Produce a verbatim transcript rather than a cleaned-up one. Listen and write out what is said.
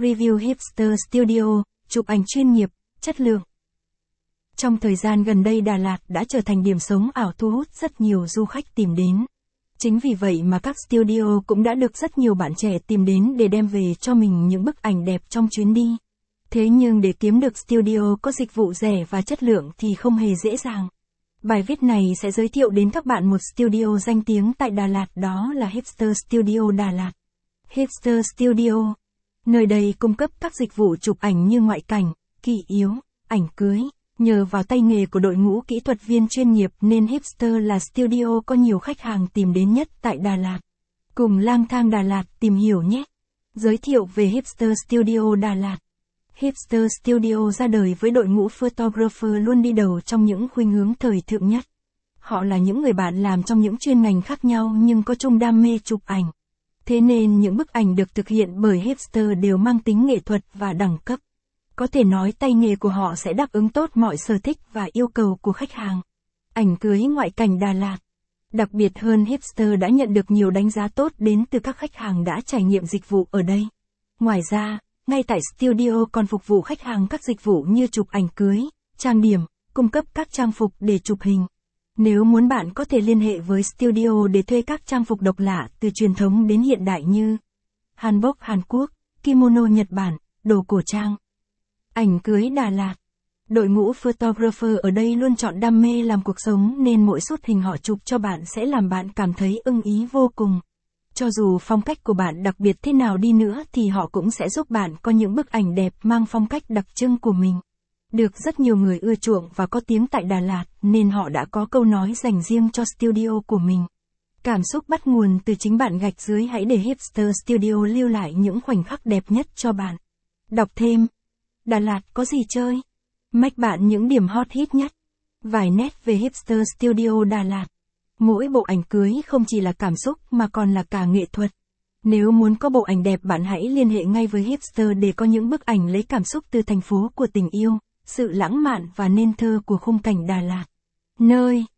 Review Hipster Studio, chụp ảnh chuyên nghiệp, chất lượng. Trong thời gian gần đây, Đà Lạt đã trở thành điểm sống ảo thu hút rất nhiều du khách tìm đến. Chính vì vậy mà các studio cũng đã được rất nhiều bạn trẻ tìm đến để đem về cho mình những bức ảnh đẹp trong chuyến đi. Thế nhưng để kiếm được studio có dịch vụ rẻ và chất lượng thì không hề dễ dàng. Bài viết này sẽ giới thiệu đến các bạn một studio danh tiếng tại Đà Lạt, đó là Hipster Studio Đà Lạt. Hipster Studio, nơi đây cung cấp các dịch vụ chụp ảnh như ngoại cảnh, kỷ yếu, ảnh cưới. Nhờ vào tay nghề của đội ngũ kỹ thuật viên chuyên nghiệp nên Hipster là studio có nhiều khách hàng tìm đến nhất tại Đà Lạt. Cùng lang thang Đà Lạt tìm hiểu nhé! Giới thiệu về Hipster Studio Đà Lạt. Hipster Studio ra đời với đội ngũ photographer luôn đi đầu trong những khuynh hướng thời thượng nhất. Họ là những người bạn làm trong những chuyên ngành khác nhau nhưng có chung đam mê chụp ảnh. Thế nên những bức ảnh được thực hiện bởi Hipster đều mang tính nghệ thuật và đẳng cấp. Có thể nói tay nghề của họ sẽ đáp ứng tốt mọi sở thích và yêu cầu của khách hàng. Ảnh cưới ngoại cảnh Đà Lạt. Đặc biệt hơn, Hipster đã nhận được nhiều đánh giá tốt đến từ các khách hàng đã trải nghiệm dịch vụ ở đây. Ngoài ra, ngay tại studio còn phục vụ khách hàng các dịch vụ như chụp ảnh cưới, trang điểm, cung cấp các trang phục để chụp hình. Nếu muốn, bạn có thể liên hệ với studio để thuê các trang phục độc lạ từ truyền thống đến hiện đại như Hanbok Hàn Quốc, Kimono Nhật Bản, đồ cổ trang. Ảnh cưới Đà Lạt. Đội ngũ photographer ở đây luôn chọn đam mê làm cuộc sống nên mỗi suất hình họ chụp cho bạn sẽ làm bạn cảm thấy ưng ý vô cùng. Cho dù phong cách của bạn đặc biệt thế nào đi nữa thì họ cũng sẽ giúp bạn có những bức ảnh đẹp mang phong cách đặc trưng của mình. Được rất nhiều người ưa chuộng và có tiếng tại Đà Lạt nên họ đã có câu nói dành riêng cho studio của mình. Cảm xúc bắt nguồn từ chính bạn gạch dưới, hãy để Hipster Studio lưu lại những khoảnh khắc đẹp nhất cho bạn. Đọc thêm. Đà Lạt có gì chơi? Mách bạn những điểm hot hit nhất. Vài nét về Hipster Studio Đà Lạt. Mỗi bộ ảnh cưới không chỉ là cảm xúc mà còn là cả nghệ thuật. Nếu muốn có bộ ảnh đẹp, bạn hãy liên hệ ngay với Hipster để có những bức ảnh lấy cảm xúc từ thành phố của tình yêu, sự lãng mạn và nên thơ của khung cảnh Đà Lạt. Nơi